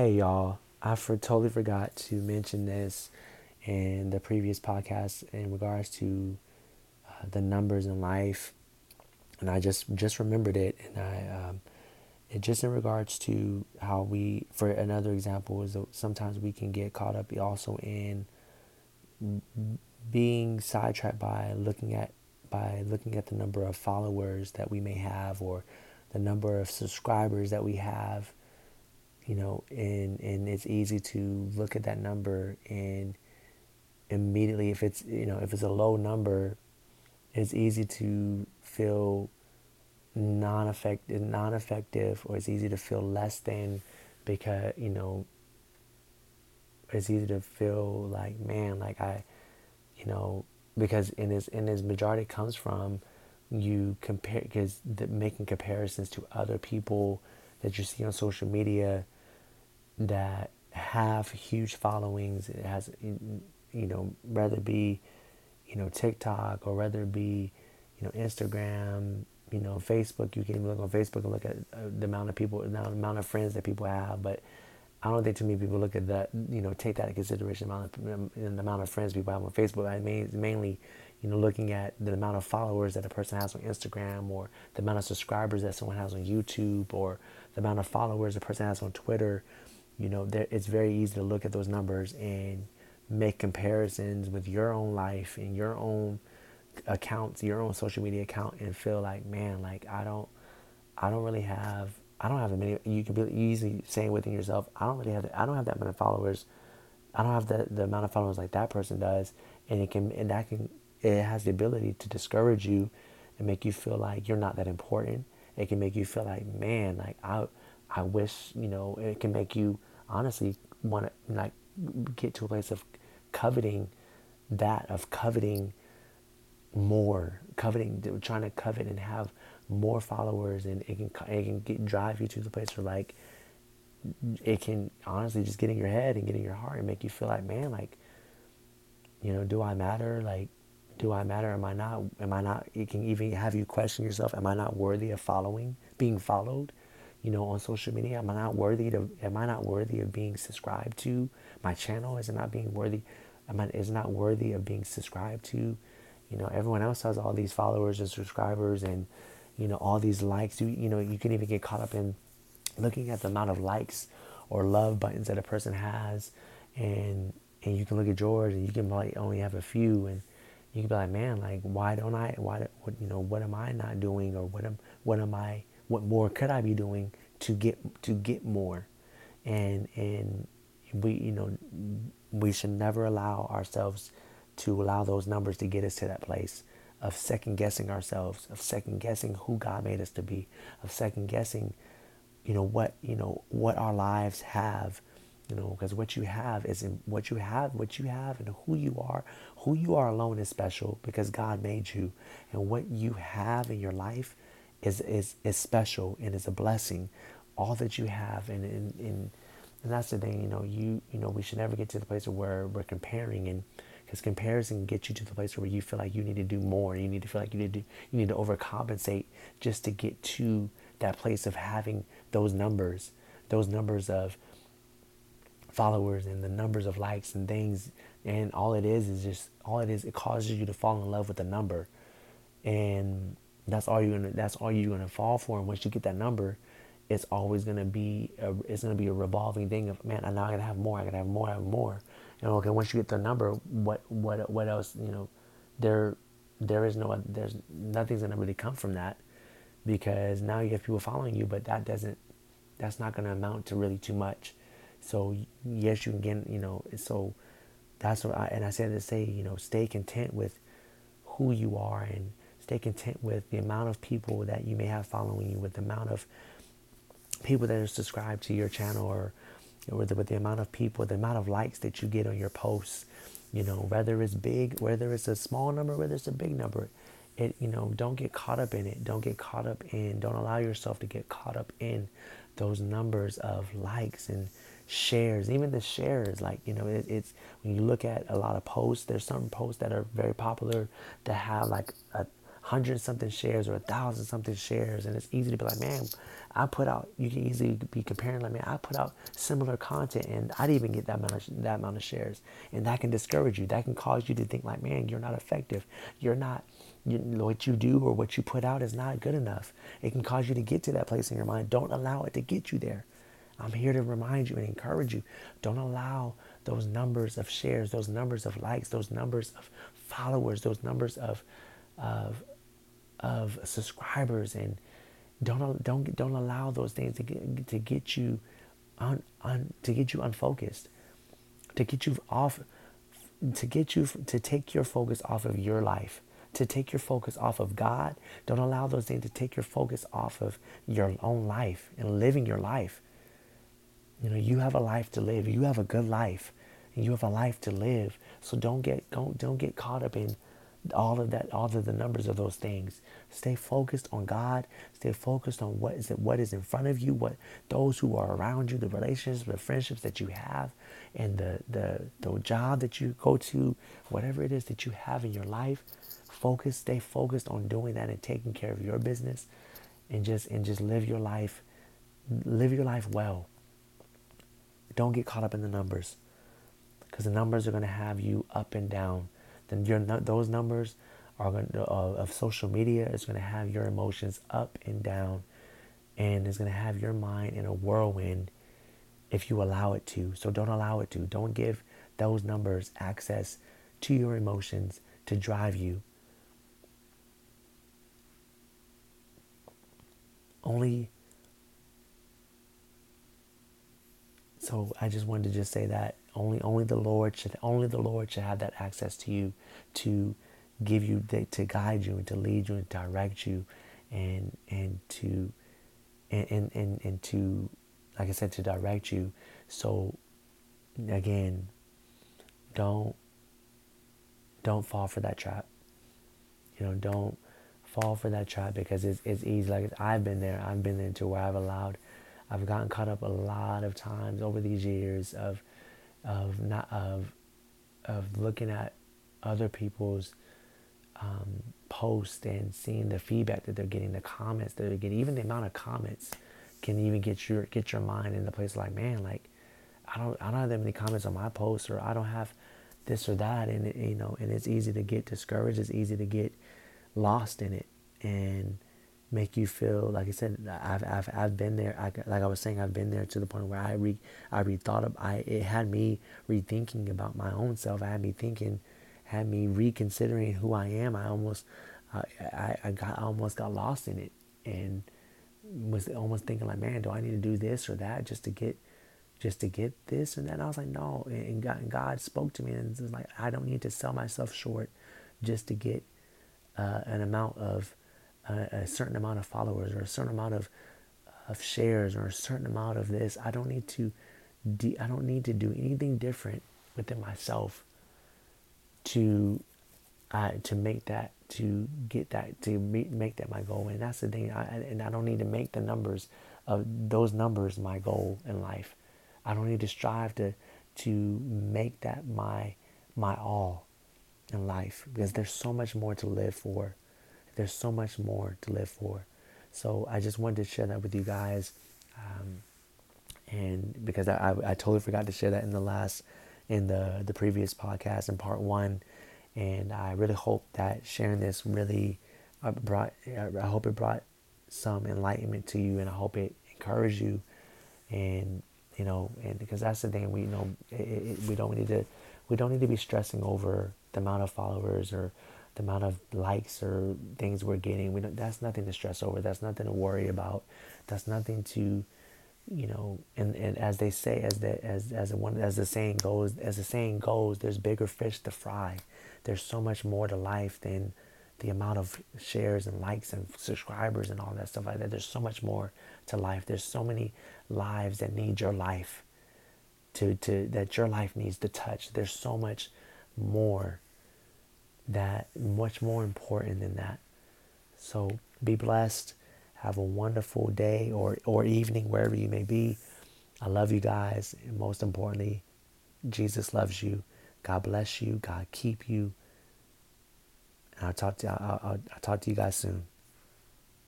Hey y'all, I totally forgot to mention this in the previous podcast in regards to the numbers in life, and I just remembered it, and it just in regards to how we, for another example, is that sometimes we can get caught up also in being sidetracked by looking at the number of followers that we may have or the number of subscribers that we have, you know, and it's easy to look at that number and immediately if it's a low number, it's easy to feel non-effective, or it's easy to feel less than, because, you know, it's easy to feel like, man, like I, you know, because in this majority comes from you compare, because making comparisons to other people that you see on social media that have huge followings. It has, you know, whether it be, you know, TikTok or whether it be, you know, Instagram, you know, Facebook. You can even look on Facebook and look at the amount of people, the amount of friends that people have. But I don't think too many people look at that, you know, take that into consideration, the amount of friends people have on Facebook. I mean, mainly, you know, looking at the amount of followers that a person has on Instagram, or the amount of subscribers that someone has on YouTube, or the amount of followers a person has on Twitter. You know, it's very easy to look at those numbers and make comparisons with your own life and your own accounts, your own social media account, and feel like, man, like I don't have that many. You can be easily saying within yourself, I don't have that many followers. I don't have the amount of followers like that person does, and it has the ability to discourage you and make you feel like you're not that important. It can make you feel like, man, like I wish, you know, it can make you honestly want to like get to a place of coveting more, trying to covet and have more followers, and it can drive you to the place where, like, it can honestly just get in your head and get in your heart and make you feel like, man, like, you know, do I matter? Like, do I matter? Am I not? It can even have you question yourself. Am I not worthy of being followed, you know, on social media? Am I not worthy of being subscribed to? My channel is not being worthy. Is not worthy of being subscribed to. You know, everyone else has all these followers and subscribers and, you know, all these likes. You know, you can even get caught up in looking at the amount of likes or love buttons that a person has, and you can look at yours and you can like only have a few, and you can be like, man, like what am I not doing, or what more could I be doing to get more? And we, you know, we should never allow ourselves to allow those numbers to get us to that place of second guessing ourselves, of second guessing who God made us to be, of second guessing, what our lives have, you know, because what you have and who you are alone is special, because God made you, and what you have in your life is special and is a blessing, all that you have, and that's the thing, you know, we should never get to the place where we're comparing. And because comparison gets you to the place where you feel like you need to do more. You need to feel like you need to overcompensate just to get to that place of having those numbers of followers and the numbers of likes and things. And all it is, it causes you to fall in love with the number. And that's all you're gonna fall for. And once you get that number, it's always gonna be a revolving thing of, man, now I gotta have more. I gotta have more. I have more. And okay, once you get the number, what else, you know, nothing's gonna really come from that, because now you have people following you, but that's not gonna amount to really too much. So yes, you can get, you know, so that's what I said to say, you know, stay content with who you are, and stay content with the amount of people that you may have following you, with the amount of people that are subscribed to your channel, or with the amount of people, the amount of likes that you get on your posts, you know, whether it's big, whether it's a small number, whether it's a big number, it, you know, don't get caught up in it. Don't allow yourself to get caught up in those numbers of likes and shares. Even the shares, like, you know, it's when you look at a lot of posts, there's some posts that are very popular that have like a 100-something shares or 1,000-something shares, and it's easy to be like, man, I put out, you can easily be comparing, like, man, I put out similar content and I didn't even get that amount of shares. And that can discourage you. That can cause you to think like, man, you're not effective. What you do or what you put out is not good enough. It can cause you to get to that place in your mind. Don't allow it to get you there. I'm here to remind you and encourage you. Don't allow those numbers of shares, those numbers of likes, those numbers of followers, those numbers of subscribers, and don't allow those things to get you unfocused, to take your focus off of your life, to take your focus off of God. Don't allow those things to take your focus off of your own life and living your life. You know, you have a life to live. You have a good life, and you have a life to live. So don't get caught up in all of the numbers of those things. Stay focused on God. Stay focused on what is in front of you, what those who are around you, the relationships, the friendships that you have, and the job that you go to, whatever it is that you have in your life. Stay focused on doing that and taking care of your business, and just live your life well. Don't get caught up in the numbers, because the numbers are going to have you up and down. Then those numbers are going to, of social media, is going to have your emotions up and down, and it's going to have your mind in a whirlwind if you allow it to. So don't allow it to. Don't give those numbers access to your emotions to drive you. So I just wanted to just say that only the Lord should have that access to you, to give you, to guide you, and to lead you, and direct you, and to, like I said, to direct you. So again, don't fall for that trap. You know, don't fall for that trap, because it's easy. Like, I've been there to where I've gotten caught up a lot of times over these years of looking at other people's posts and seeing the feedback that they're getting, the comments that they're getting. Even the amount of comments can even get your mind in the place like, man, like I don't have that many comments on my posts, or I don't have this or that, and and it's easy to get discouraged. It's easy to get lost in it and make you feel, like I said, I've been there. Like I was saying, I've been there to the point where it had me rethinking about my own self. It had me reconsidering who I am. I almost got lost in it, and was almost thinking like, man, do I need to do this or that just to get this and that? And I was like, no. And God spoke to me, and it was like, I don't need to sell myself short just to get a certain amount of followers, or a certain amount of shares, or a certain amount of this. I don't need to do anything different within myself to make that my goal. And that's the thing. I don't need to make the numbers of those numbers my goal in life. I don't need to strive to make that my all in life, because there's so much more to live for. There's so much more to live for. So I just wanted to share that with you guys. And because I totally forgot to share that in the previous podcast in part 1. And I really hope that sharing this brought some enlightenment to you, and I hope it encouraged you. And, and because that's the thing, we don't need to be stressing over the amount of followers or the amount of likes or things we're getting. That's nothing to stress over. That's nothing to worry about. That's nothing to, And as they say, as the saying goes, there's bigger fish to fry. There's so much more to life than the amount of shares and likes and subscribers and all that stuff like that. There's so much more to life. There's so many lives that need your life, that your life needs to touch. There's so much more. That much more important than that. So be blessed. Have a wonderful day or evening, wherever you may be. I love you guys. And most importantly, Jesus loves you. God bless you. God keep you. And I'll talk to you guys soon.